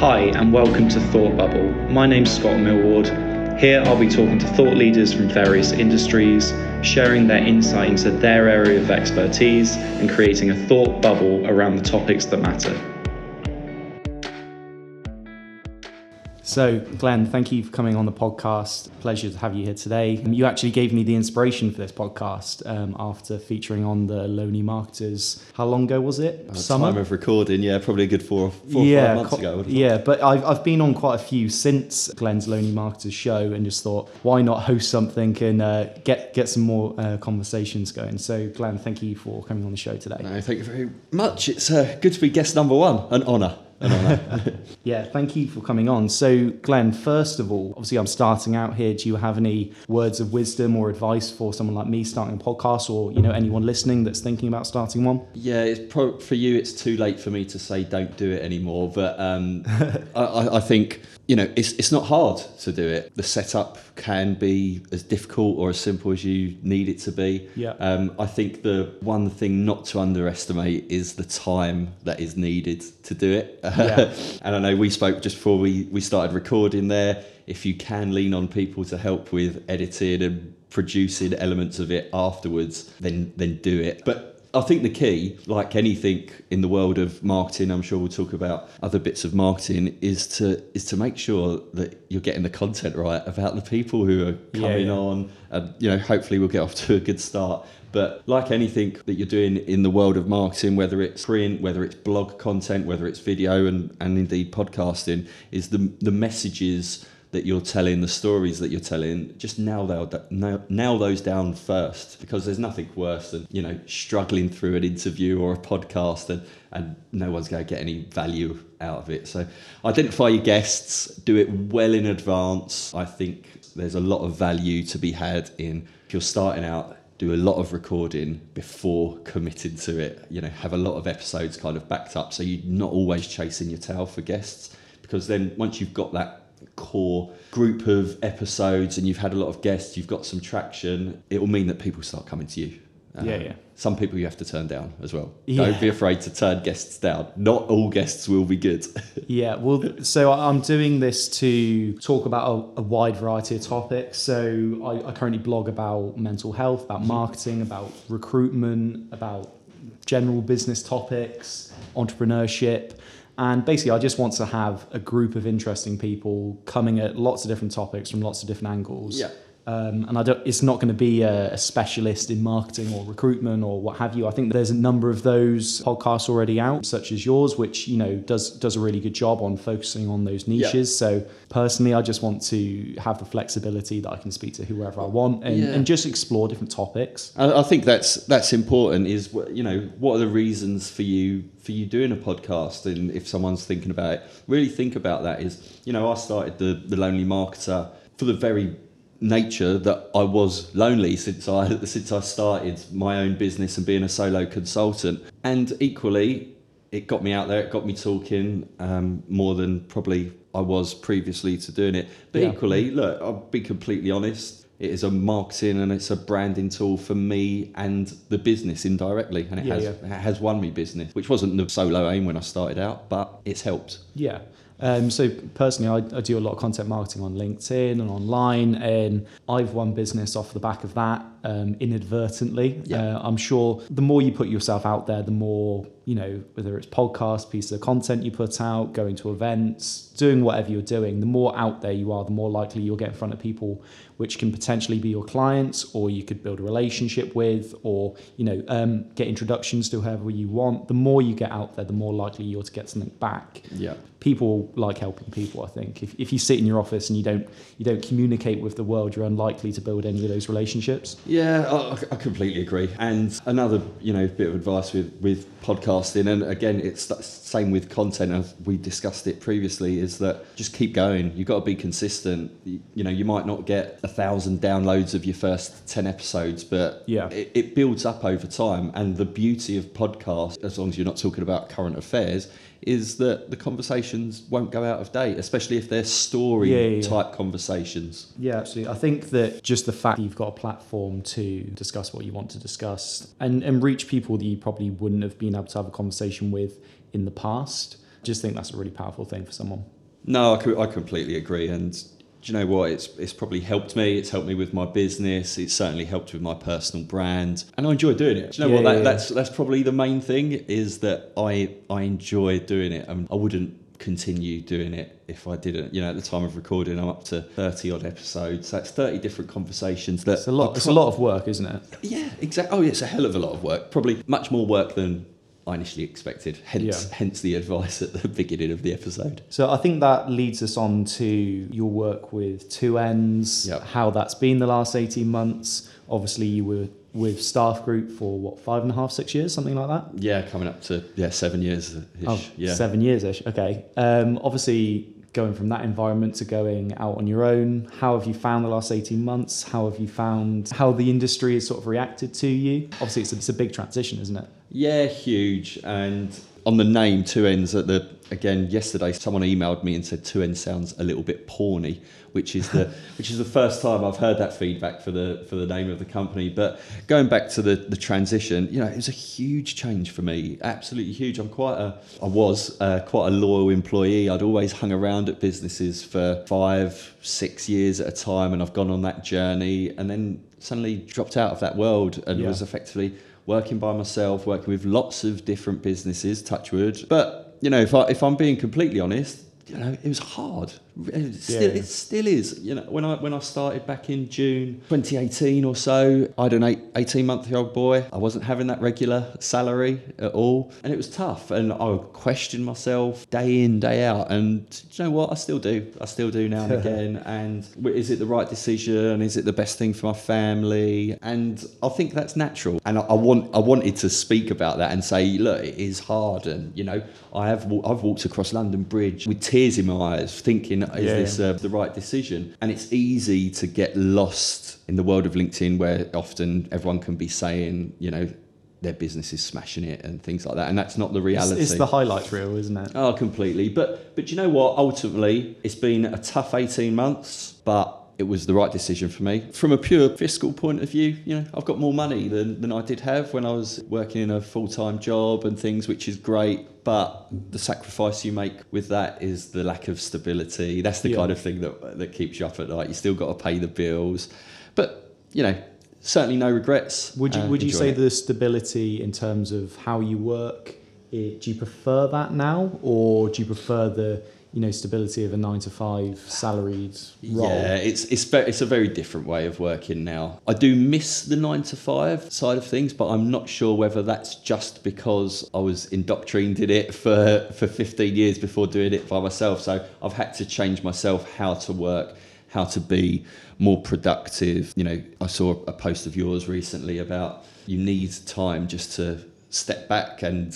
Hi and welcome to Thought Bubble. My name's Scott Millward. Here I'll be talking to thought leaders from various industries, sharing their insight into their area of expertise and creating a thought bubble around the topics that matter. So Glenn, thank you for coming on the podcast. Pleasure to have you here today. You actually gave me the inspiration for this podcast after featuring on the Lonely Marketers. How long ago was it? Summer? Time of recording, yeah, probably a good four or 5 months ago. Yeah, but I've been on quite a few since Glenn's Lonely Marketers show and just thought, why not host something and get some more conversations going. So Glenn, thank you for coming on the show today. No, thank you very much. It's good to be guest number one, an honour. Yeah, thank you for coming on. So Glenn, first of all, obviously I'm starting out here. Do you have any words of wisdom or advice for someone like me starting a podcast, or anyone listening that's thinking about starting one? Yeah, it's for you, it's too late for me to say don't do it anymore. But I think it's not hard to do it. The setup can be as difficult or as simple as you need it to be. Yeah. I think the one thing not to underestimate is the time that is needed to do it. Yeah. And I know we spoke just before we started recording there. If you can lean on people to help with editing and producing elements of it afterwards, then do it. But I think the key, like anything in the world of marketing, I'm sure we'll talk about other bits of marketing, is to make sure that you're getting the content right about the people who are coming on. And hopefully we'll get off to a good start. But like anything that you're doing in the world of marketing, whether it's print, whether it's blog content, whether it's video and indeed podcasting, is the messages that you're telling, the stories that you're telling, just nail those down first, because there's nothing worse than struggling through an interview or a podcast and no one's going to get any value out of it. So identify your guests, do it well in advance. I think there's a lot of value to be had in, if you're starting out, do a lot of recording before committing to it. Have a lot of episodes kind of backed up, so you're not always chasing your tail for guests, because then once you've got that core group of episodes and you've had a lot of guests, you've got some traction, it will mean that people start coming to you. Some people you have to turn down as well. Yeah. Don't be afraid to turn guests down. Not all guests will be good. Yeah, well, so I'm doing this to talk about a wide variety of topics. So I currently blog about mental health, about marketing, about recruitment, about general business topics, entrepreneurship. And basically, I just want to have a group of interesting people coming at lots of different topics from lots of different angles. Yeah. And it's not going to be a specialist in marketing or recruitment or what have you. I think there's a number of those podcasts already out, such as yours, which does a really good job on focusing on those niches. Yeah. So personally, I just want to have the flexibility that I can speak to whoever I want and just explore different topics. I think that's important. Is what are the reasons for you doing a podcast? And if someone's thinking about it, really think about that. Is I started the Lonely Marketer for the very nature that I was lonely since I started my own business and being a solo consultant, and equally it got me out there, it got me talking more than probably I was previously to doing it. But equally, look, I'll be completely honest, it is a marketing and it's a branding tool for me and the business indirectly, and it has won me business, which wasn't the solo aim when I started out, but it's helped. So personally, I do a lot of content marketing on LinkedIn and online, and I've won business off the back of that inadvertently. Yeah. I'm sure the more you put yourself out there, the more, whether it's podcast, pieces of content you put out, going to events, doing whatever you're doing, the more out there you are, the more likely you'll get in front of people, which can potentially be your clients, or you could build a relationship with, or, get introductions to whoever you want. The more you get out there, the more likely you're to get something back. Yeah. People like helping people, I think. If you sit in your office and you don't communicate with the world, you're unlikely to build any of those relationships. Yeah, I completely agree. And another, bit of advice with podcasting, and again, it's the same with content, as we discussed it previously, is that just keep going. You've got to be consistent. You might not get 1,000 downloads of your first 10 episodes, but it builds up over time. And the beauty of podcasts, as long as you're not talking about current affairs, is that the conversations won't go out of date, especially if they're story-type conversations. Yeah, absolutely. I think that just the fact that you've got a platform to discuss what you want to discuss and reach people that you probably wouldn't have been able to have a conversation with in the past, just think that's a really powerful thing for someone. No, I completely agree. And do you know what? It's probably helped me. It's helped me with my business. It's certainly helped with my personal brand. And I enjoy doing it. Do you know what? That's probably the main thing, is that I enjoy doing it. I mean, I wouldn't continue doing it if I didn't. You know, at the time of recording, I'm up to 30 odd episodes. So that's 30 different conversations. That's a lot. It's a lot of work, isn't it? Yeah, exactly. Oh, yeah, it's a hell of a lot of work. Probably much more work than I initially expected, hence the advice at the beginning of the episode. So I think that leads us on to your work with 2Ns, how that's been the last 18 months. Obviously, you were with Staff Group for, what, 5.5, 6 years, something like that? Yeah, coming up to 7 years-ish. Oh, yeah. 7 years-ish, okay. Obviously, going from that environment to going out on your own, how have you found the last 18 months? How have you found how the industry has sort of reacted to you? Obviously, it's a big transition, isn't it? Yeah, huge. And on the name 2Ns, again, yesterday someone emailed me and said 2N sounds a little bit porny, which is the first time I've heard that feedback for the name of the company. But going back to the transition, you know, it was a huge change for me, absolutely huge. I was quite a loyal employee. I'd always hung around at businesses for 5-6 years at a time, and I've gone on that journey, and then suddenly dropped out of that world and was effectively working by myself, working with lots of different businesses, touch wood. But you know, if I'm being completely honest, you know, it was hard. It still is. You know, when I started back in June 2018 or so, I had an 18-month-old boy. I wasn't having that regular salary at all, and it was tough. And I would question myself day in, day out. And do you know what? I still do now and again. And is it the right decision? Is it the best thing for my family? And I think that's natural. And I wanted to speak about that and say, look, it is hard. And you know, I've walked across London Bridge with tears in my eyes, thinking, is this the right decision? And it's easy to get lost in the world of LinkedIn, where often everyone can be saying, you know, their business is smashing it and things like that. And that's not the reality. It's the highlight reel, isn't it? Oh, completely. But you know what? Ultimately, it's been a tough 18 months, but it was the right decision for me. From a pure fiscal point of view, you know, I've got more money than I did have when I was working in a full-time job and things, which is great. But the sacrifice you make with that is the lack of stability. That's the kind of thing that keeps you up at night. You still got to pay the bills. But, you know, certainly no regrets. Would you say the stability in terms of how you work, do you prefer that now, or do you prefer the, you know, stability of a 9-to-5 salaried role? Yeah, it's a very different way of working now. I do miss the 9-to-5 side of things, but I'm not sure whether that's just because I was indoctrinated in it for 15 years before doing it by myself. So I've had to change myself how to work, how to be more productive. You know, I saw a post of yours recently about you need time just to step back and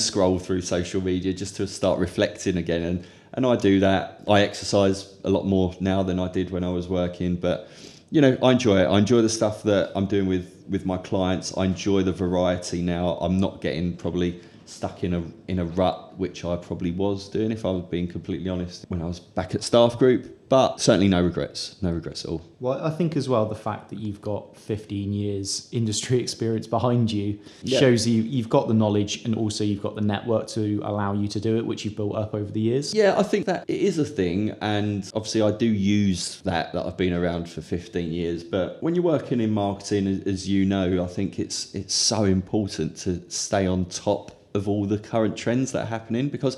scroll through social media just to start reflecting again. And I do that. I exercise a lot more now than I did when I was working. But, you know, I enjoy it. I enjoy the stuff that I'm doing with my clients. I enjoy the variety now. I'm not getting probably stuck in a rut, which I probably was doing, if I was being completely honest, when I was back at Staff Group. But certainly no regrets at all. Well, I think as well, the fact that you've got 15 years industry experience behind you shows you've got the knowledge, and also you've got the network to allow you to do it, which you've built up over the years. Yeah, I think that it is a thing. And obviously I do use that I've been around for 15 years. But when you're working in marketing, as you know, I think it's so important to stay on top of all the current trends that are happening, because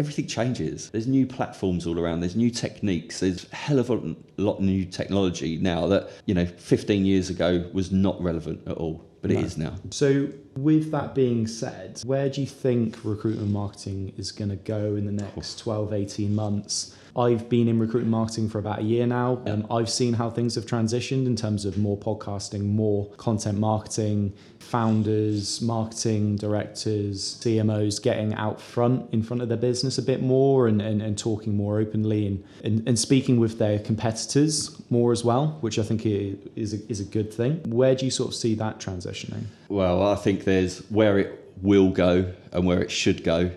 everything changes. There's new platforms all around. There's new techniques. There's a hell of a lot of new technology now that, you know, 15 years ago was not relevant at all, but it is now. So with that being said, where do you think recruitment marketing is going to go in the next 12, 18 months? I've been in recruitment marketing for about a year now. I've seen how things have transitioned in terms of more podcasting, more content marketing, founders, marketing directors, CMOs getting out front in front of their business a bit more and talking more openly and speaking with their competitors more as well, which I think is a good thing. Where do you sort of see that transitioning? Well, I think there's where it will go and where it should go.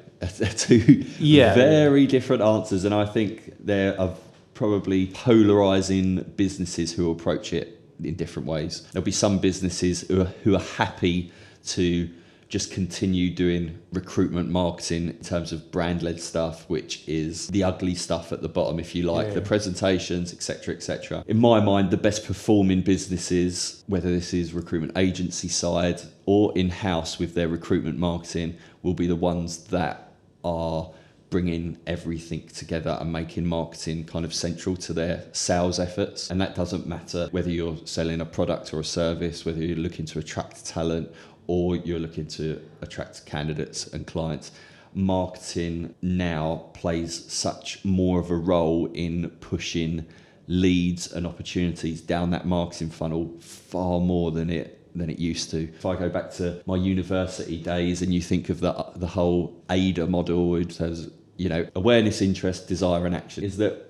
Two very different answers, and I think there are probably polarizing businesses who approach it in different ways. There'll be some businesses who are happy to just continue doing recruitment marketing in terms of brand-led stuff, which is the ugly stuff at the bottom, if you like, the presentations, etc., etc. In my mind, the best performing businesses, whether this is recruitment agency side or in-house with their recruitment marketing, will be the ones that are bringing everything together and making marketing kind of central to their sales efforts. And that doesn't matter whether you're selling a product or a service, whether you're looking to attract talent or you're looking to attract candidates and clients. Marketing now plays such more of a role in pushing leads and opportunities down that marketing funnel far more than it used to. If I go back to my university days and you think of the whole AIDA model, which has, you know, awareness, interest, desire and action, is that,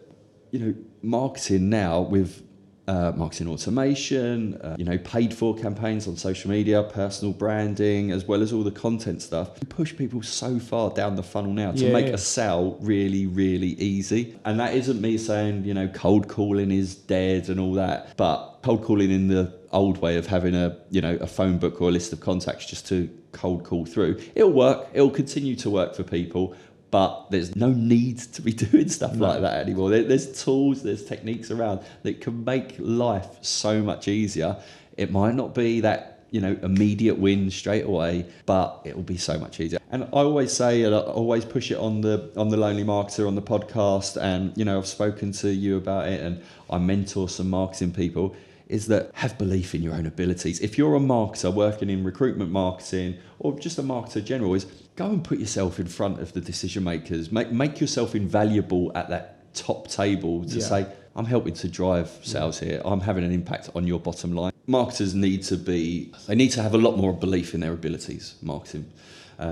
you know, marketing now with marketing automation, you know, paid for campaigns on social media, personal branding, as well as all the content stuff, you push people so far down the funnel now to make a sale really, really easy. And that isn't me saying, you know, cold calling is dead and all that, but cold calling in the old way of having a, you know, a phone book or a list of contacts just to cold call through, it'll work, it'll continue to work for people, but there's no need to be doing stuff like that anymore. There's tools, there's techniques around that can make life so much easier. It might not be that, you know, immediate win straight away, but it will be so much easier. And I always say, and I always push it on the Lonely Marketer, on the podcast, and, you know, I've spoken to you about it and I mentor some marketing people, is that have belief in your own abilities. If you're a marketer working in recruitment marketing or just a marketer general, is go and put yourself in front of the decision makers. Make yourself invaluable at that top table to say, I'm helping to drive sales here. I'm having an impact on your bottom line. Marketers need to have a lot more belief in their abilities, marketing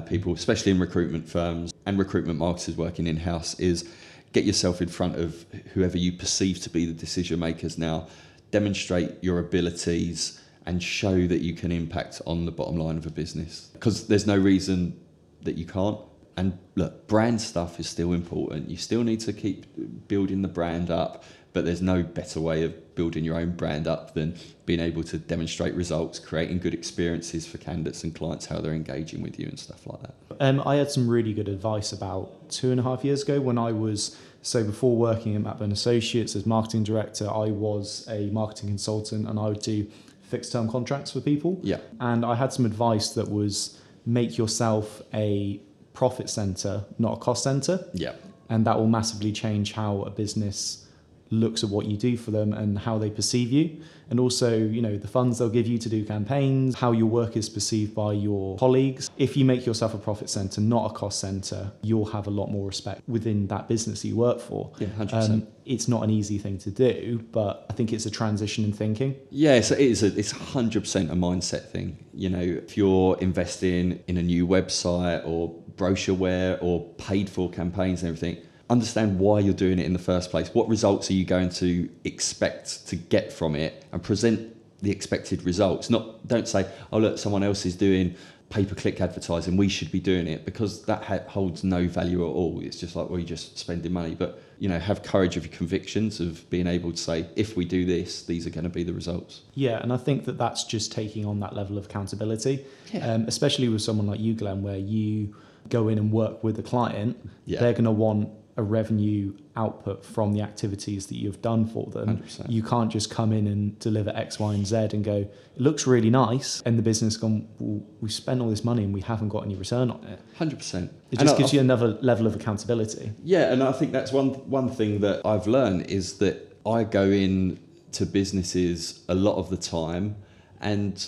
people, especially in recruitment firms and recruitment marketers working in-house, is get yourself in front of whoever you perceive to be the decision makers now. Demonstrate your abilities and show that you can impact on the bottom line of a business, because there's no reason that you can't. And look, brand stuff is still important. You still need to keep building the brand up, but there's no better way of building your own brand up than being able to demonstrate results, creating good experiences for candidates and clients, how they're engaging with you and stuff like that. I had some really good advice about 2.5 years ago when I was, before working at MapBurn Associates as marketing director, I was a marketing consultant and I would do fixed term contracts for people. Yeah. And I had some advice that was, make yourself a profit center, not a cost center. Yeah. And that will massively change how a business looks at what you do for them and how they perceive you. And also, you know, the funds they'll give you to do campaigns, how your work is perceived by your colleagues. If you make yourself a profit center, not a cost center, you'll have a lot more respect within that business you work for. Yeah, 100%. It's not an easy thing to do, but I think it's a transition in thinking. Yeah, so it's 100% a mindset thing. You know, if you're investing in a new website or brochureware or paid for campaigns and everything, understand why you're doing it in the first place. What results are you going to expect to get from it, and present the expected results. Don't say, oh look, someone else is doing pay-per-click advertising, we should be doing it, because that holds no value at all. It's just like, well, you're just spending money. But, you know, have courage of your convictions of being able to say, if we do this, these are going to be the results. Yeah, and I think that that's just taking on that level of accountability, especially with someone like you, Glenn, where you go in and work with a client. Yeah. They're going to want a revenue output from the activities that you've done for them. 100%. You can't just come in and deliver X, Y, and Z and go, it looks really nice, and the business gone, well, we spent all this money and we haven't got any return on it. 100%. It just gives you another level of accountability. Yeah, and I think that's one thing that I've learned, is that I go in to businesses a lot of the time and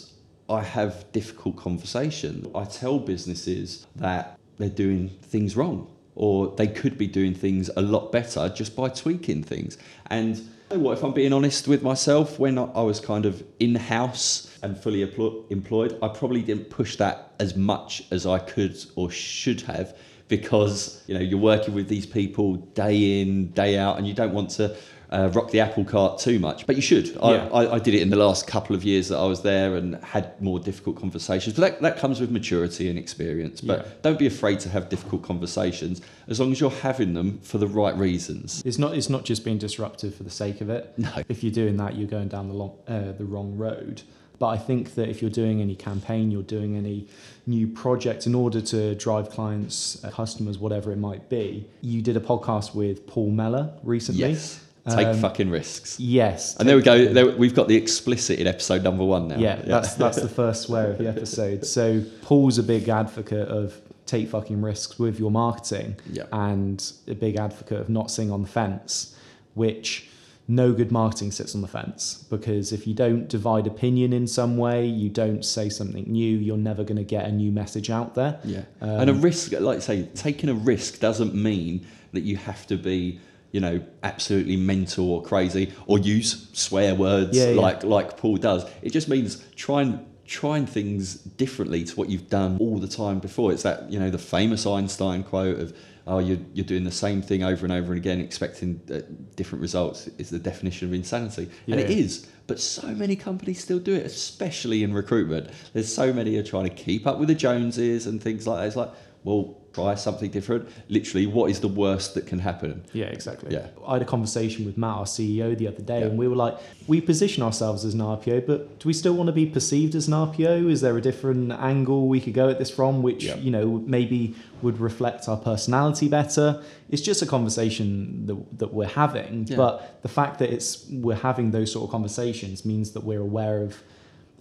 I have difficult conversation. I tell businesses that they're doing things wrong, or they could be doing things a lot better just by tweaking things. And you know what, if I'm being honest with myself, when I was kind of in-house and fully employed, I probably didn't push that as much as I could or should have, because, you know, you're working with these people day in, day out, and you don't want to rock the apple cart too much, but you should. I did it in the last couple of years that I was there and had more difficult conversations, but that comes with maturity and experience. But don't be afraid to have difficult conversations, as long as you're having them for the right reasons. It's not just being disruptive for the sake of it. No. If you're doing that, you're going down the wrong road. But I think that if you're doing any campaign, you're doing any new project in order to drive clients, customers, whatever it might be. You did a podcast with Paul Meller recently. Yes. Take fucking risks. Yes. And there we go. We've got the explicit in episode number 1 now. Yeah, that's the first swear of the episode. So Paul's a big advocate of take fucking risks with your marketing, and a big advocate of not sitting on the fence, which no good marketing sits on the fence, because if you don't divide opinion in some way, you don't say something new, you're never going to get a new message out there. Yeah. And a risk, like I say, taking a risk doesn't mean that you have to be, you know, absolutely mental or crazy or use swear words like Paul does. It just means trying things differently to what you've done all the time before. It's that, you know, the famous Einstein quote of, oh, you're doing the same thing over and over and again, expecting different results is the definition of insanity. Yeah. And it is, but so many companies still do it, especially in recruitment. There's so many who are trying to keep up with the Joneses and things like that. It's like, well, try something different. Literally, what is the worst that can happen? Yeah, exactly. Yeah. I had a conversation with Matt, our CEO, the other day, and we were like, we position ourselves as an RPO, but do we still want to be perceived as an RPO? Is there a different angle we could go at this from, which, you know, maybe would reflect our personality better? It's just a conversation that we're having, but the fact that we're having those sort of conversations means that we're aware of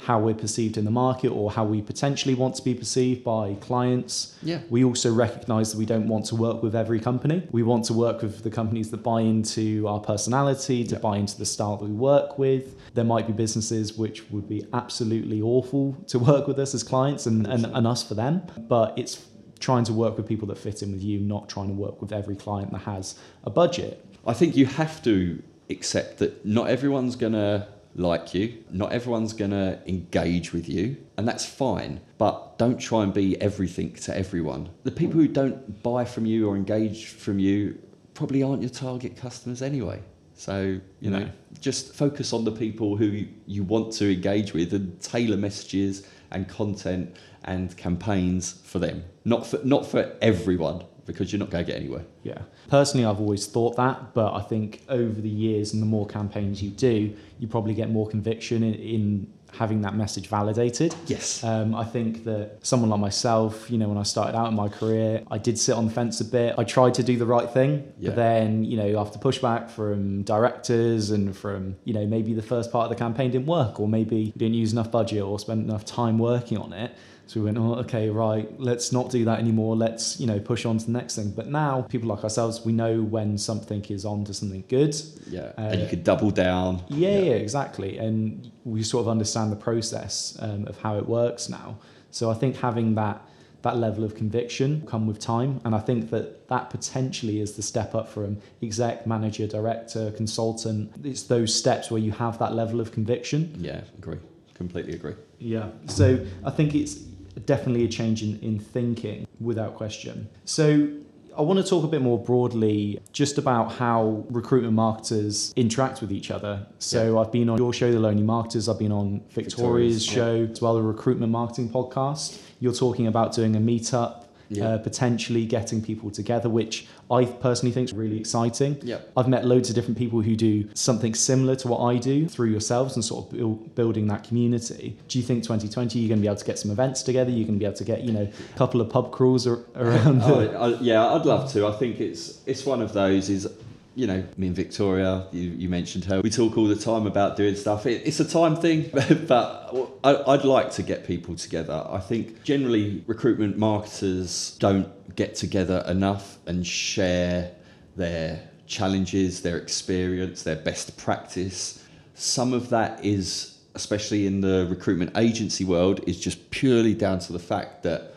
how we're perceived in the market or how we potentially want to be perceived by clients. Yeah. We also recognize that we don't want to work with every company. We want to work with the companies that buy into our personality, to buy into the style that we work with. There might be businesses which would be absolutely awful to work with us as clients and us for them. But it's trying to work with people that fit in with you, not trying to work with every client that has a budget. I think you have to accept that not everyone's going to like you, not everyone's gonna engage with you, and that's fine, but don't try and be everything to everyone. The people who don't buy from you or engage from you probably aren't your target customers anyway. So, you know, just focus on the people who you want to engage with and tailor messages and content and campaigns for them, not for everyone, because you're not going to get anywhere. Yeah. Personally, I've always thought that, but I think over the years and the more campaigns you do, you probably get more conviction in having that message validated. Yes. I think that someone like myself, you know, when I started out in my career, I did sit on the fence a bit. I tried to do the right thing, but then, you know, after pushback from directors and from, you know, maybe the first part of the campaign didn't work, or maybe we didn't use enough budget or spend enough time working on it. So we went, oh, okay, right, let's not do that anymore. Let's, you know, push on to the next thing. But now, people like ourselves, we know when something is on to something good. Yeah, and you could double down. Yeah, exactly. And we sort of understand the process of how it works now. So I think having that level of conviction will come with time. And I think that potentially is the step up from exec, manager, director, consultant. It's those steps where you have that level of conviction. Yeah, agree. Completely agree. Yeah. So I think it's definitely a change in thinking, without question. So I want to talk a bit more broadly just about how recruitment marketers interact with each other. So I've been on your show, The Lonely Marketers. I've been on Victoria's show as well, the recruitment marketing podcast. You're talking about doing a meetup, potentially getting people together, which I personally think is really exciting. I've met loads of different people who do something similar to what I do through yourselves and sort of building that community. Do you think 2020 you're going to be able to get some events together? You're going to be able to get, you know, a couple of pub crawls around? I'd love to. I think it's one of those is, you know, me and Victoria, you mentioned her. We talk all the time about doing stuff. It's a time thing, but I'd like to get people together. I think generally recruitment marketers don't get together enough and share their challenges, their experience, their best practice. Some of that is, especially in the recruitment agency world, is just purely down to the fact that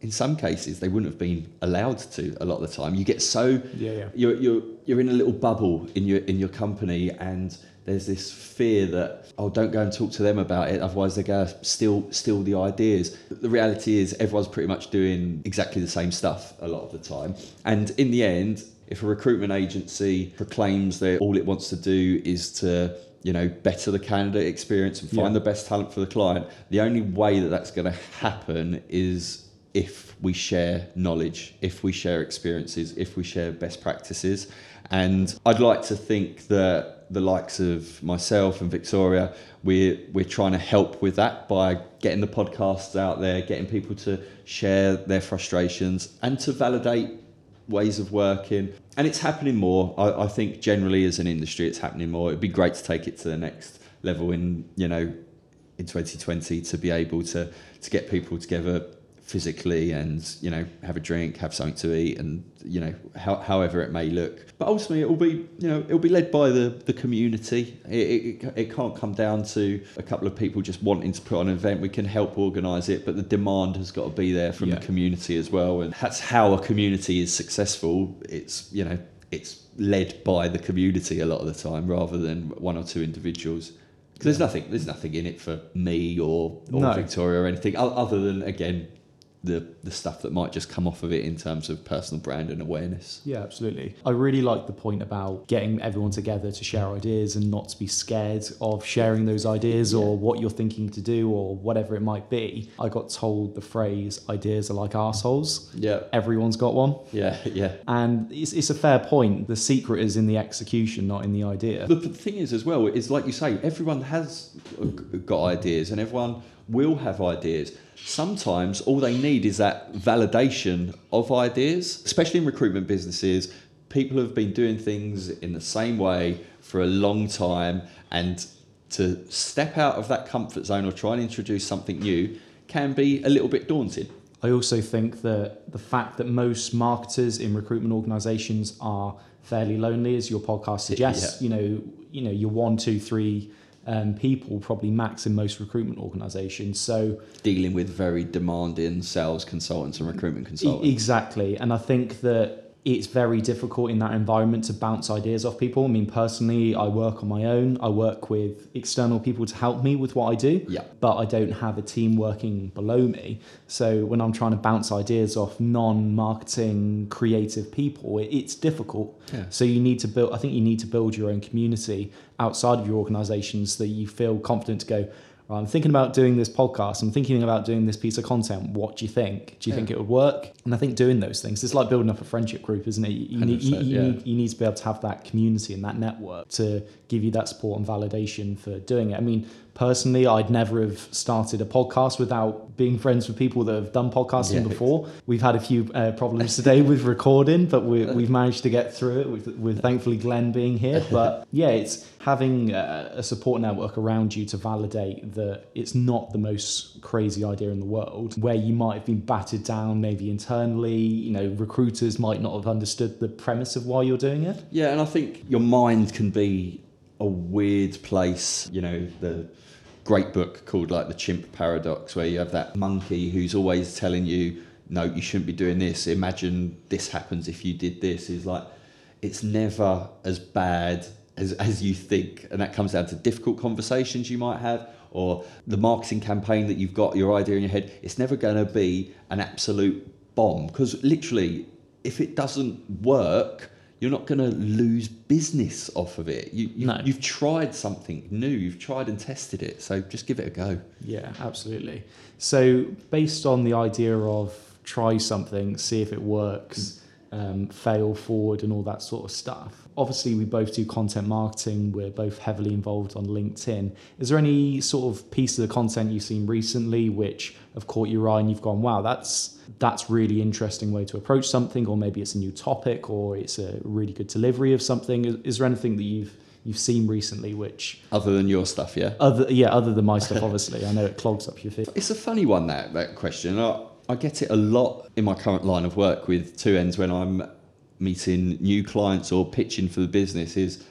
in some cases, they wouldn't have been allowed to a lot of the time. You get so you're in a little bubble in your company, and there's this fear that, oh, don't go and talk to them about it, otherwise they're going to steal the ideas. The reality is everyone's pretty much doing exactly the same stuff a lot of the time. And in the end, if a recruitment agency proclaims that all it wants to do is to, you know, better the candidate experience and find the best talent for the client, the only way that that's going to happen is if we share knowledge, if we share experiences, if we share best practices. And I'd like to think that the likes of myself and Victoria, we're trying to help with that by getting the podcasts out there, getting people to share their frustrations and to validate ways of working. And it's happening more. I think generally as an industry, it's happening more. It'd be great to take it to the next level in, you know, in 2020 to be able to get people together physically and, you know, have a drink, have something to eat, and, you know, however it may look. But ultimately it will be, you know, it'll be led by the community. It can't come down to a couple of people just wanting to put on an event. We can help organise it, but the demand has got to be there from the community as well. And that's how a community is successful. It's, you know, it's led by the community a lot of the time rather than one or two individuals. Because there's nothing in it for me or Victoria or anything other than, again, the stuff that might just come off of it in terms of personal brand and awareness. Yeah, absolutely. I really like the point about getting everyone together to share ideas and not to be scared of sharing those ideas or what you're thinking to do or whatever it might be. I got told the phrase, ideas are like arseholes. Yeah. Everyone's got one. Yeah, yeah. And it's a fair point. The secret is in the execution, not in the idea. But the thing is as well, is like you say, everyone has got ideas and everyone will have ideas. Sometimes all they need is that validation of ideas, especially in recruitment businesses. People have been doing things in the same way for a long time, and to step out of that comfort zone or try and introduce something new can be a little bit daunting. I also think that the fact that most marketers in recruitment organisations are fairly lonely, as your podcast suggests, you know, you're 1, 2, 3 people probably max in most recruitment organisations. So dealing with very demanding sales consultants and recruitment consultants. Exactly. And I think that it's very difficult in that environment to bounce ideas off people. I mean, personally, I work on my own. I work with external people to help me with what I do, but I don't have a team working below me. So when I'm trying to bounce ideas off non-marketing creative people, it's difficult. Yeah. So you need to build your own community outside of your organizations that you feel confident to go, I'm thinking about doing this podcast. I'm thinking about doing this piece of content. What do you think? Do you think it would work? And I think doing those things, it's like building up a friendship group, isn't it? You need to be able to have that community and that network to give you that support and validation for doing it. I mean, personally, I'd never have started a podcast without being friends with people that have done podcasting before. We've had a few problems today with recording, but we've managed to get through it with thankfully Glenn being here. But yeah, it's having a support network around you to validate that it's not the most crazy idea in the world, where you might have been battered down maybe internally. You know, recruiters might not have understood the premise of why you're doing it. Yeah, and I think your mind can be a weird place. You know, the great book called like The Chimp Paradox, where you have that monkey who's always telling you, no, you shouldn't be doing this, imagine this happens if you did this, is like, it's never as bad as you think. And that comes down to difficult conversations you might have, or the marketing campaign that you've got your idea in your head. It's never going to be an absolute bomb, because literally if it doesn't work, you're not going to lose business off of it. You've tried something new. You've tried and tested it. So just give it a go. Yeah, absolutely. So based on the idea of try something, see if it works, fail forward and all that sort of stuff. Obviously, we both do content marketing. We're both heavily involved on LinkedIn. Is there any sort of piece of the content you've seen recently which have caught your eye and you've gone, wow, that's really interesting way to approach something, or maybe it's a new topic, or it's a really good delivery of something? Is there anything that you've seen recently which... Other than your stuff, yeah? Other than my stuff, obviously. I know it clogs up your feet. It's a funny one, that question. I get it a lot in my current line of work with 2Ns when I'm meeting new clients or pitching for the business is,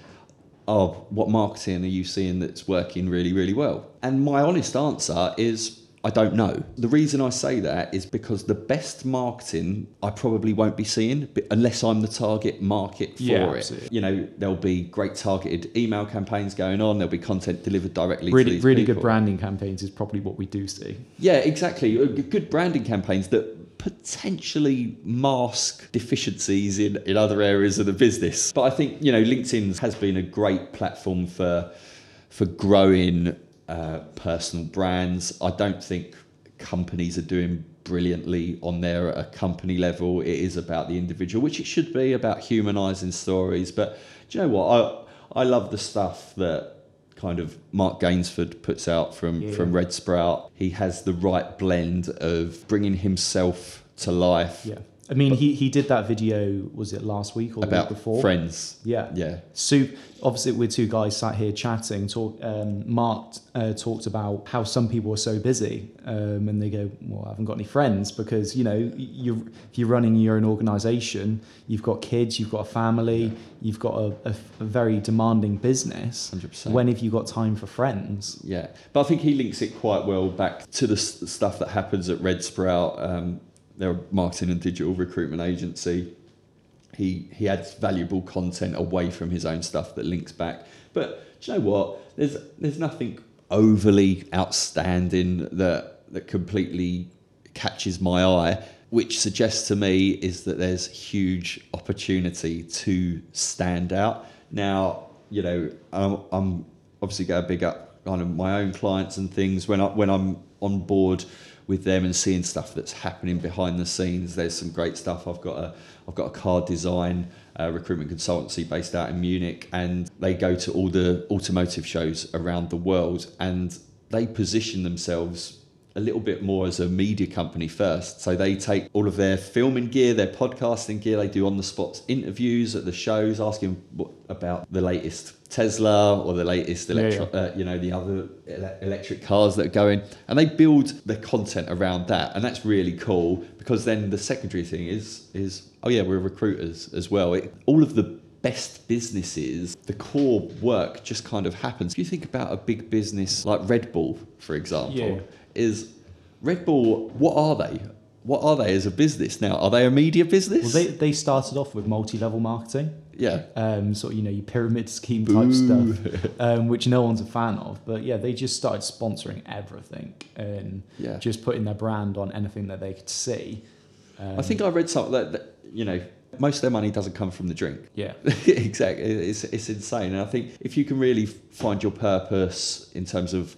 oh, what marketing are you seeing that's working really, really well? And my honest answer is, I don't know. The reason I say that is because the best marketing I probably won't be seeing unless I'm the target market for it. Absolutely. You know, there'll be great targeted email campaigns going on. There'll be content delivered directly to these really people. Good branding campaigns is probably what we do see. Yeah, exactly. Good branding campaigns that potentially mask deficiencies in other areas of the business. But I think, you know, LinkedIn has been a great platform for growing personal brands. I don't think companies are doing brilliantly on there at a company level. It is about the individual, which it should be, about humanizing stories. But do you know what? I love the stuff that kind of Mark Gainsford puts out from Red Sprout. He has the right blend of bringing himself to life. Yeah. I mean, he did that video, was it last week or the week before? Friends. Yeah. So obviously we're two guys sat here chatting. Mark talked about how some people are so busy and they go, well, I haven't got any friends because, you know, if you're running your own organisation, you've got kids, you've got a family, you've got a very demanding business. 100%. When have you got time for friends? Yeah. But I think he links it quite well back to the stuff that happens at Red Sprout. Their marketing and digital recruitment agency. He adds valuable content away from his own stuff that links back. But do you know what? There's nothing overly outstanding that completely catches my eye, which suggests to me is that there's huge opportunity to stand out. Now, you know, I'm obviously going to big up kind of my own clients and things when I'm on board with them and seeing stuff that's happening behind the scenes. There's some great stuff. I've got a car design recruitment consultancy based out in Munich, and they go to all the automotive shows around the world, and they position themselves a little bit more as a media company first. So they take all of their filming gear, their podcasting gear, they do on-the-spot interviews at the shows, asking about the latest Tesla or the latest the other electric cars that are going, and they build the content around that. And that's really cool, because then the secondary thing is we're recruiters as well. All of the best businesses, the core work just kind of happens. If you think about a big business like Red Bull, for example, is Red Bull, what are they? What are they as a business now? Are they a media business? Well, they started off with multi-level marketing. Yeah. Sort of, you know, your pyramid scheme type stuff, which no one's a fan of. But yeah, they just started sponsoring everything and just putting their brand on anything that they could see. I think I read something that, you know, most of their money doesn't come from the drink. Yeah. Exactly. It's insane. And I think if you can really find your purpose in terms of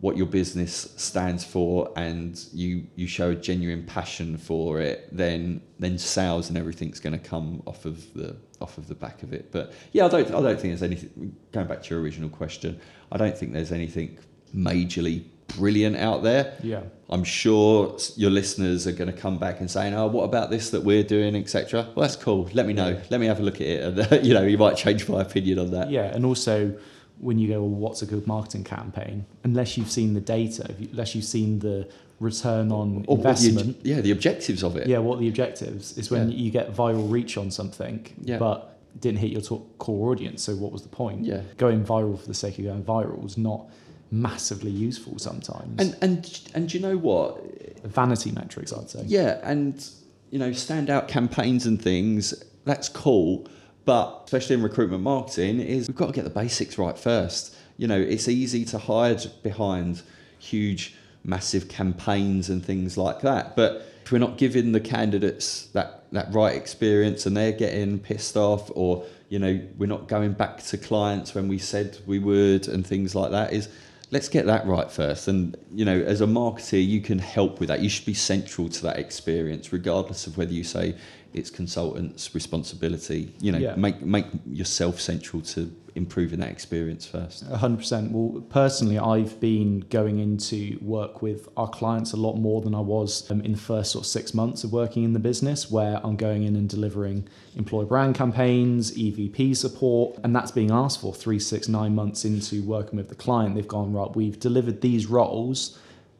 what your business stands for, and you show a genuine passion for it, then sales and everything's going to come off of the back of it. But yeah, I don't think there's anything. Going back to your original question, I don't think there's anything majorly brilliant out there. Yeah, I'm sure your listeners are going to come back and saying, "Oh, what about this that we're doing, etc." Well, that's cool. Let me know. Let me have a look at it, and you know, you might change my opinion on that. Yeah, and also, when you go, well, what's a good marketing campaign? Unless you've seen the data, unless you've seen the return on investment. The objectives of it. Yeah, what the objectives. It's when you get viral reach on something, but didn't hit your core audience, so what was the point? Yeah. Going viral for the sake of going viral is not massively useful sometimes. And do you know what? Vanity metrics, I'd say. Yeah, and you know, standout campaigns and things, that's cool. But especially in recruitment marketing, is we've got to get the basics right first. You know, it's easy to hide behind huge, massive campaigns and things like that. But if we're not giving the candidates that right experience, and they're getting pissed off, or, you know, we're not going back to clients when we said we would and things like that, is let's get that right first. And, you know, as a marketer, you can help with that. You should be central to that experience, regardless of whether you say it's consultants' responsibility. You know, make yourself central to improving that experience first. 100%. Well, personally, I've been going into work with our clients a lot more than I was in the first sort of 6 months of working in the business, where I'm going in and delivering employer brand campaigns, EVP support, and that's being asked for 3, 6, 9 months into working with the client. They've gone, right, we've delivered these roles.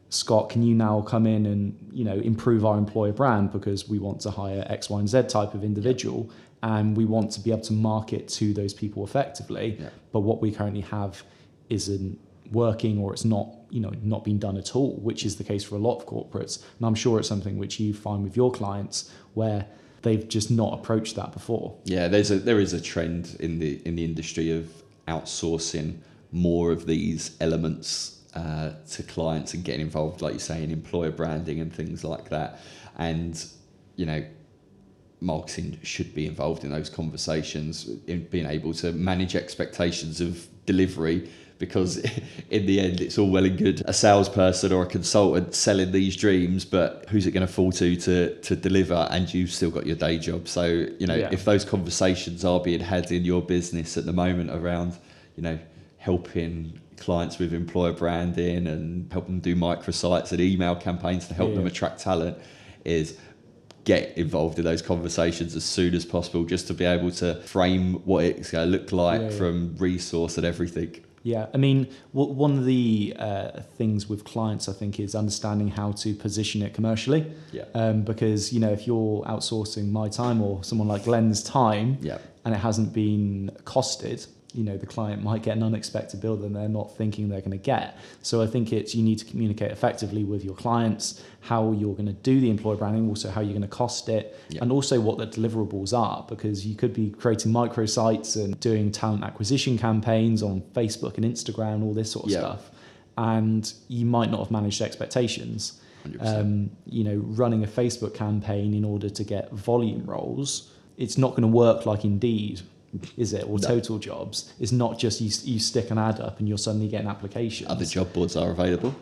Scott, can you now come in and, you know, improve our employer brand, because we want to hire X, Y, and Z type of individual, and we want to be able to market to those people effectively. Yeah. But what we currently have isn't working, or it's not, you know, not been done at all, which is the case for a lot of corporates. And I'm sure it's something which you find with your clients where they've just not approached that before. Yeah, there is a trend in the industry of outsourcing more of these elements to clients and getting involved, like you say, in employer branding and things like that. And, you know, marketing should be involved in those conversations, in being able to manage expectations of delivery, because in the end, it's all well and good a salesperson or a consultant selling these dreams, but who's it going to fall to deliver? And you've still got your day job. So, you know, if those conversations are being had in your business at the moment around, you know, helping clients with employer branding and helping them do microsites and email campaigns to help them attract talent, is get involved in those conversations as soon as possible, just to be able to frame what it's going to look like from resource and everything. Yeah, I mean, one of the things with clients, I think, is understanding how to position it commercially. Yeah. Because, you know, if you're outsourcing my time or someone like Glenn's time and it hasn't been costed, you know, the client might get an unexpected bill that they're not thinking they're going to get. So I think you need to communicate effectively with your clients how you're going to do the employer branding, also how you're going to cost it, and also what the deliverables are, because you could be creating microsites and doing talent acquisition campaigns on Facebook and Instagram, all this sort of stuff. And you might not have managed expectations. You know, running a Facebook campaign in order to get volume roles, it's not going to work like Indeed, is it? Or Total Jobs. It's not just you stick an ad up and you're suddenly getting applications. Other job boards are available,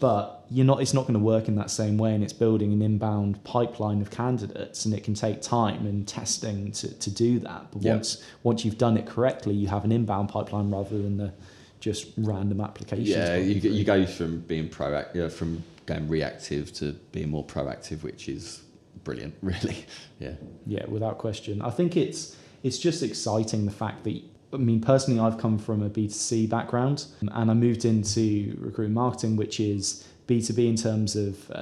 but it's not going to work in that same way, and it's building an inbound pipeline of candidates, and it can take time and testing to do that. But once you've done it correctly, you have an inbound pipeline rather than the just random applications. Yeah, you go from being proactive, from going reactive to being more proactive, which is brilliant, really. Yeah, without question. I think it's just exciting, the fact that, I mean, personally, I've come from a B2C background, and I moved into recruitment marketing, which is B2B in terms of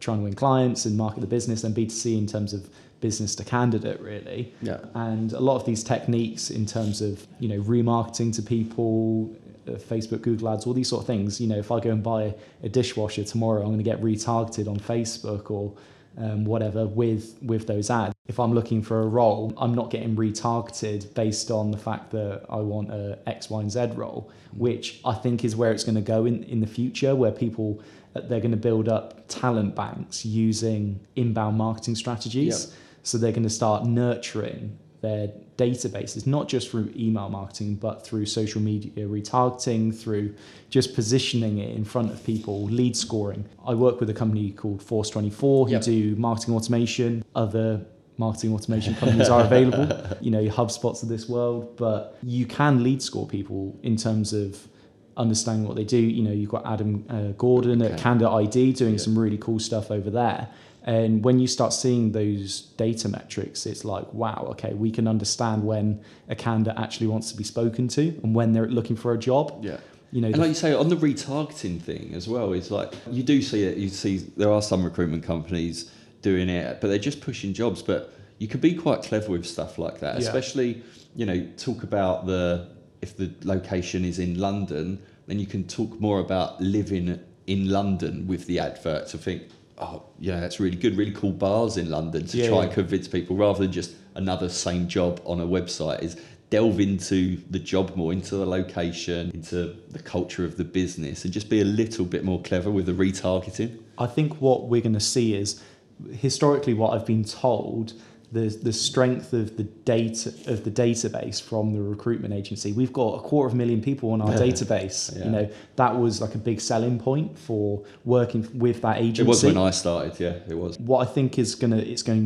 trying to win clients and market the business, and B2C in terms of business to candidate, really. Yeah. And a lot of these techniques in terms of, you know, remarketing to people, Facebook, Google ads, all these sort of things. You know, if I go and buy a dishwasher tomorrow, I'm going to get retargeted on Facebook or whatever with those ads. If I'm looking for a role, I'm not getting retargeted based on the fact that I want a X, Y, and Z role, which I think is where it's going to go in the future, where people, they're going to build up talent banks using inbound marketing strategies. Yep. So they're going to start nurturing their databases, not just through email marketing, but through social media retargeting, through just positioning it in front of people, lead scoring. I work with a company called Force24 who do marketing automation. Other marketing automation companies are available, you know, your HubSpots of this world, but you can lead score people in terms of understanding what they do. You know, you've got Adam Gordon at Canda ID doing some really cool stuff over there. And when you start seeing those data metrics, it's like, wow, okay, we can understand when a candidate actually wants to be spoken to and when they're looking for a job. Yeah. You know, and like you say, on the retargeting thing as well, it's like you do see it. You see there are some recruitment companies doing it, but they're just pushing jobs. But you can be quite clever with stuff like that, especially, you know, talk about if the location is in London, then you can talk more about living in London with the advert to think, oh, yeah, that's really good, really cool bars in London, to try and convince people, rather than just another same job on a website. Is delve into the job more, into the location, into the culture of the business, and just be a little bit more clever with the retargeting. I think what we're going to see is, historically, what I've been told, the strength of the database from the recruitment agency. We've got 250,000 people on our database. Yeah. You know, that was like a big selling point for working with that agency. It was when I started. Yeah, it was. What I think it's going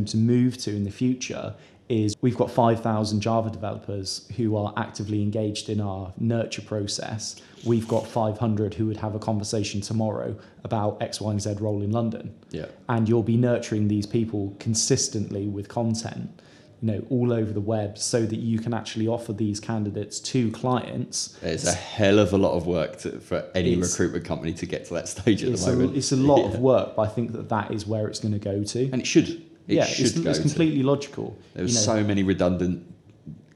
to move to in the future is we've got 5,000 Java developers who are actively engaged in our nurture process. We've got 500 who would have a conversation tomorrow about X, Y, and Z role in London. Yeah. And you'll be nurturing these people consistently with content, you know, all over the web, so that you can actually offer these candidates to clients. It's a hell of a lot of work for any recruitment company to get to that stage at the moment. It's a lot of work, but I think that is where it's going to go to. And it should. It's completely logical. There's so many redundant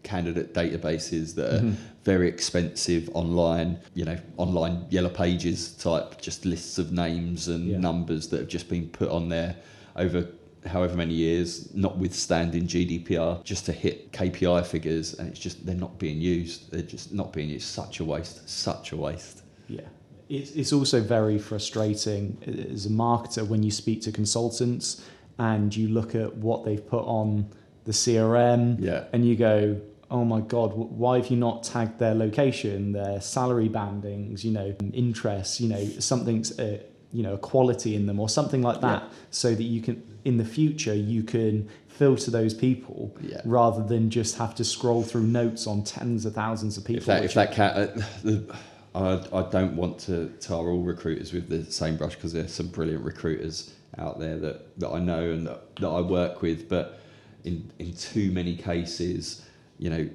candidate databases that are very expensive online, you know, online yellow pages type, just lists of names and numbers that have just been put on there over however many years, notwithstanding GDPR, just to hit KPI figures. And it's just, they're not being used. They're just not being used. Such a waste. Yeah. It's also very frustrating as a marketer when you speak to consultants and you look at what they've put on the CRM and you go, oh my God, why have you not tagged their location, their salary bandings, you know, interests, you know, something's, you know, a quality in them or something like that, yeah. So that you can, in the future, you can filter those people, yeah. rather than just have to scroll through notes on tens of thousands of people. I don't want to tar all recruiters with the same brush, because there's some brilliant recruiters out there that I know and that I work with, but in too many cases, you know,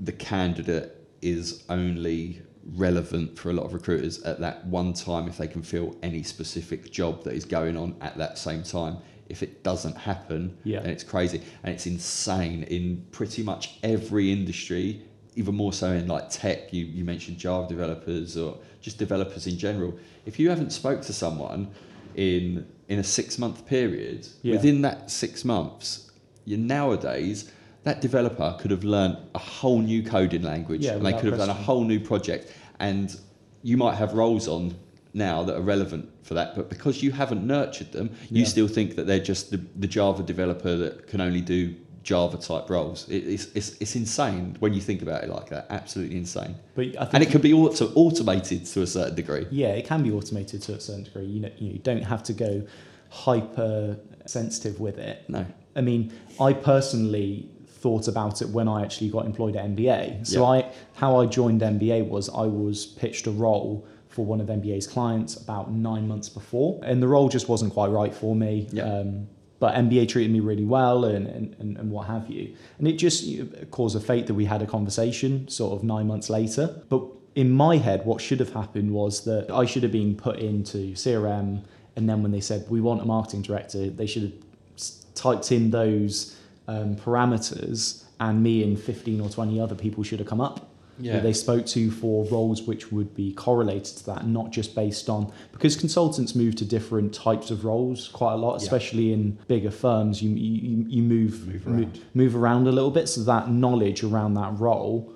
the candidate is only relevant for a lot of recruiters at that one time if they can fill any specific job that is going on at that same time. If it doesn't happen, yeah. then it's crazy. And it's insane in pretty much every industry, even more so in like tech. You mentioned Java developers or just developers in general. If you haven't spoke to someone in a 6-month period, yeah. within that 6 months, nowadays, that developer could have learned a whole new coding language, yeah, and they could have done a whole new project. And you might have roles on now that are relevant for that, but because you haven't nurtured them, you yeah. still think that they're just the Java developer that can only do Java type roles. It's insane when you think about it like that. Absolutely insane. But I think, and it can be automated to a certain degree. Yeah, it can be automated to a certain degree. You don't have to go hyper sensitive with it. No. I mean, I personally thought about it when I actually got employed at MBA. So yeah. How I joined MBA was I was pitched a role for one of MBA's clients about 9 months before, and the role just wasn't quite right for me. Yeah. But MBA treated me really well and what have you. And it just, cause of fate that we had a conversation sort of 9 months later. But in my head, what should have happened was that I should have been put into CRM. And then when they said, we want a marketing director, they should have typed in those parameters, and me and 15 or 20 other people should have come up. Yeah. That they spoke to for roles which would be correlated to that, not just based on, because consultants move to different types of roles quite a lot, especially yeah. in bigger firms. You move around a little bit, so that knowledge around that role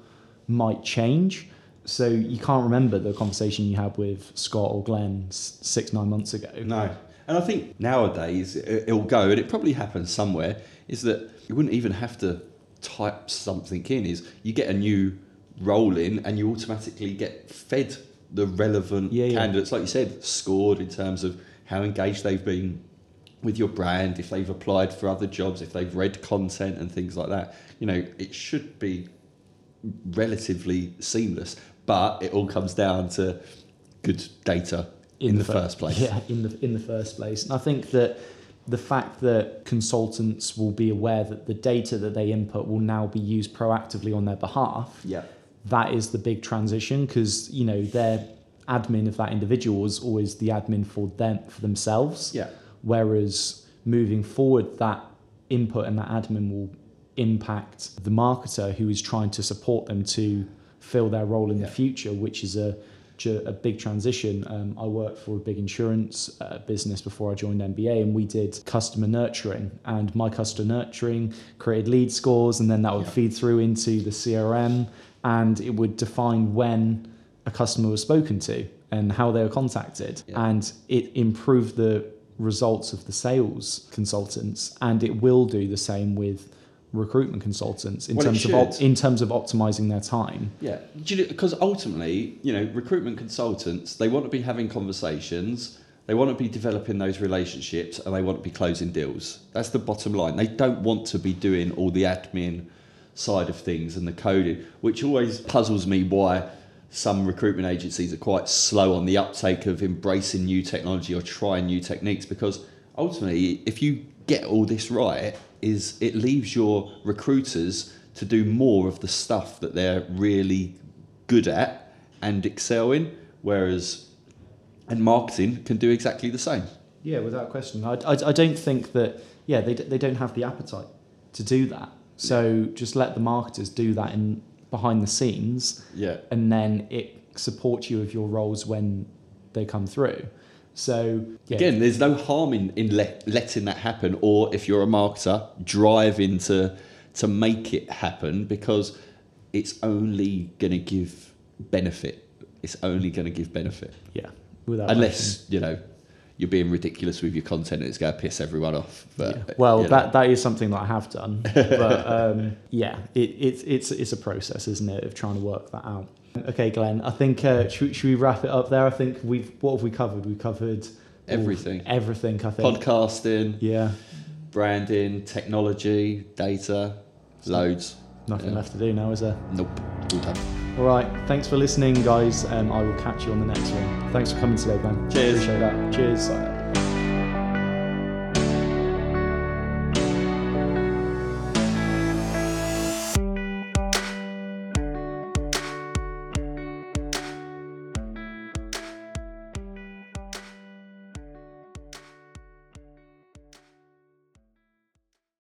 might change. So you can't remember the conversation you had with Scott or Glenn 6-9 months ago. No, and I think nowadays it'll go, and it probably happens somewhere. Is that you wouldn't even have to type something in. Is you get a new roll in and you automatically get fed the relevant yeah, yeah. candidates, like you said, scored in terms of how engaged they've been with your brand, if they've applied for other jobs, if they've read content and things like that. You know, it should be relatively seamless, but it all comes down to good data in the first place. Yeah, in the first place. And I think that the fact that consultants will be aware that the data that they input will now be used proactively on their behalf. Yeah. That is the big transition, because you know their admin of that individual is always the admin for themselves. Yeah. Whereas moving forward, that input and that admin will impact the marketer who is trying to support them to fill their role in yeah. the future, which is a big transition. I worked for a big insurance business before I joined MBA, and we did customer nurturing, and my customer nurturing created lead scores, and then that would yeah. feed through into the CRM, and it would define when a customer was spoken to and how they were contacted. Yeah. And it improved the results of the sales consultants, and it will do the same with recruitment consultants in terms of optimizing their time. Yeah, because ultimately, you know, recruitment consultants, they want to be having conversations, they want to be developing those relationships, and they want to be closing deals. That's the bottom line. They don't want to be doing all the admin side of things and the coding, which always puzzles me why some recruitment agencies are quite slow on the uptake of embracing new technology or trying new techniques, because ultimately, if you get all this right, is it leaves your recruiters to do more of the stuff that they're really good at and excel in, and marketing can do exactly the same. Yeah, without question. I don't think that, yeah, they don't have the appetite to do that. So just let the marketers do that in behind the scenes, yeah, and then it supports you with your roles when they come through. So yeah. Again, there's no harm in letting that happen, or if you're a marketer, driving to make it happen, because it's only going to give benefit. Yeah, without unless, you know, you're being ridiculous with your content, it's going to piss everyone off. But yeah. Well, that is something that I have done. But yeah, it's a process, isn't it, of trying to work that out. Okay, Glenn, I think should we wrap it up there? I think what have we covered? We covered everything. Everything, I think. Podcasting. Yeah. Branding, technology, data, loads. Nothing left to do now, is there? Nope. All done. All right. Thanks for listening, guys. I will catch you on the next one. Thanks for coming today, Ben. Cheers. Appreciate that. Cheers.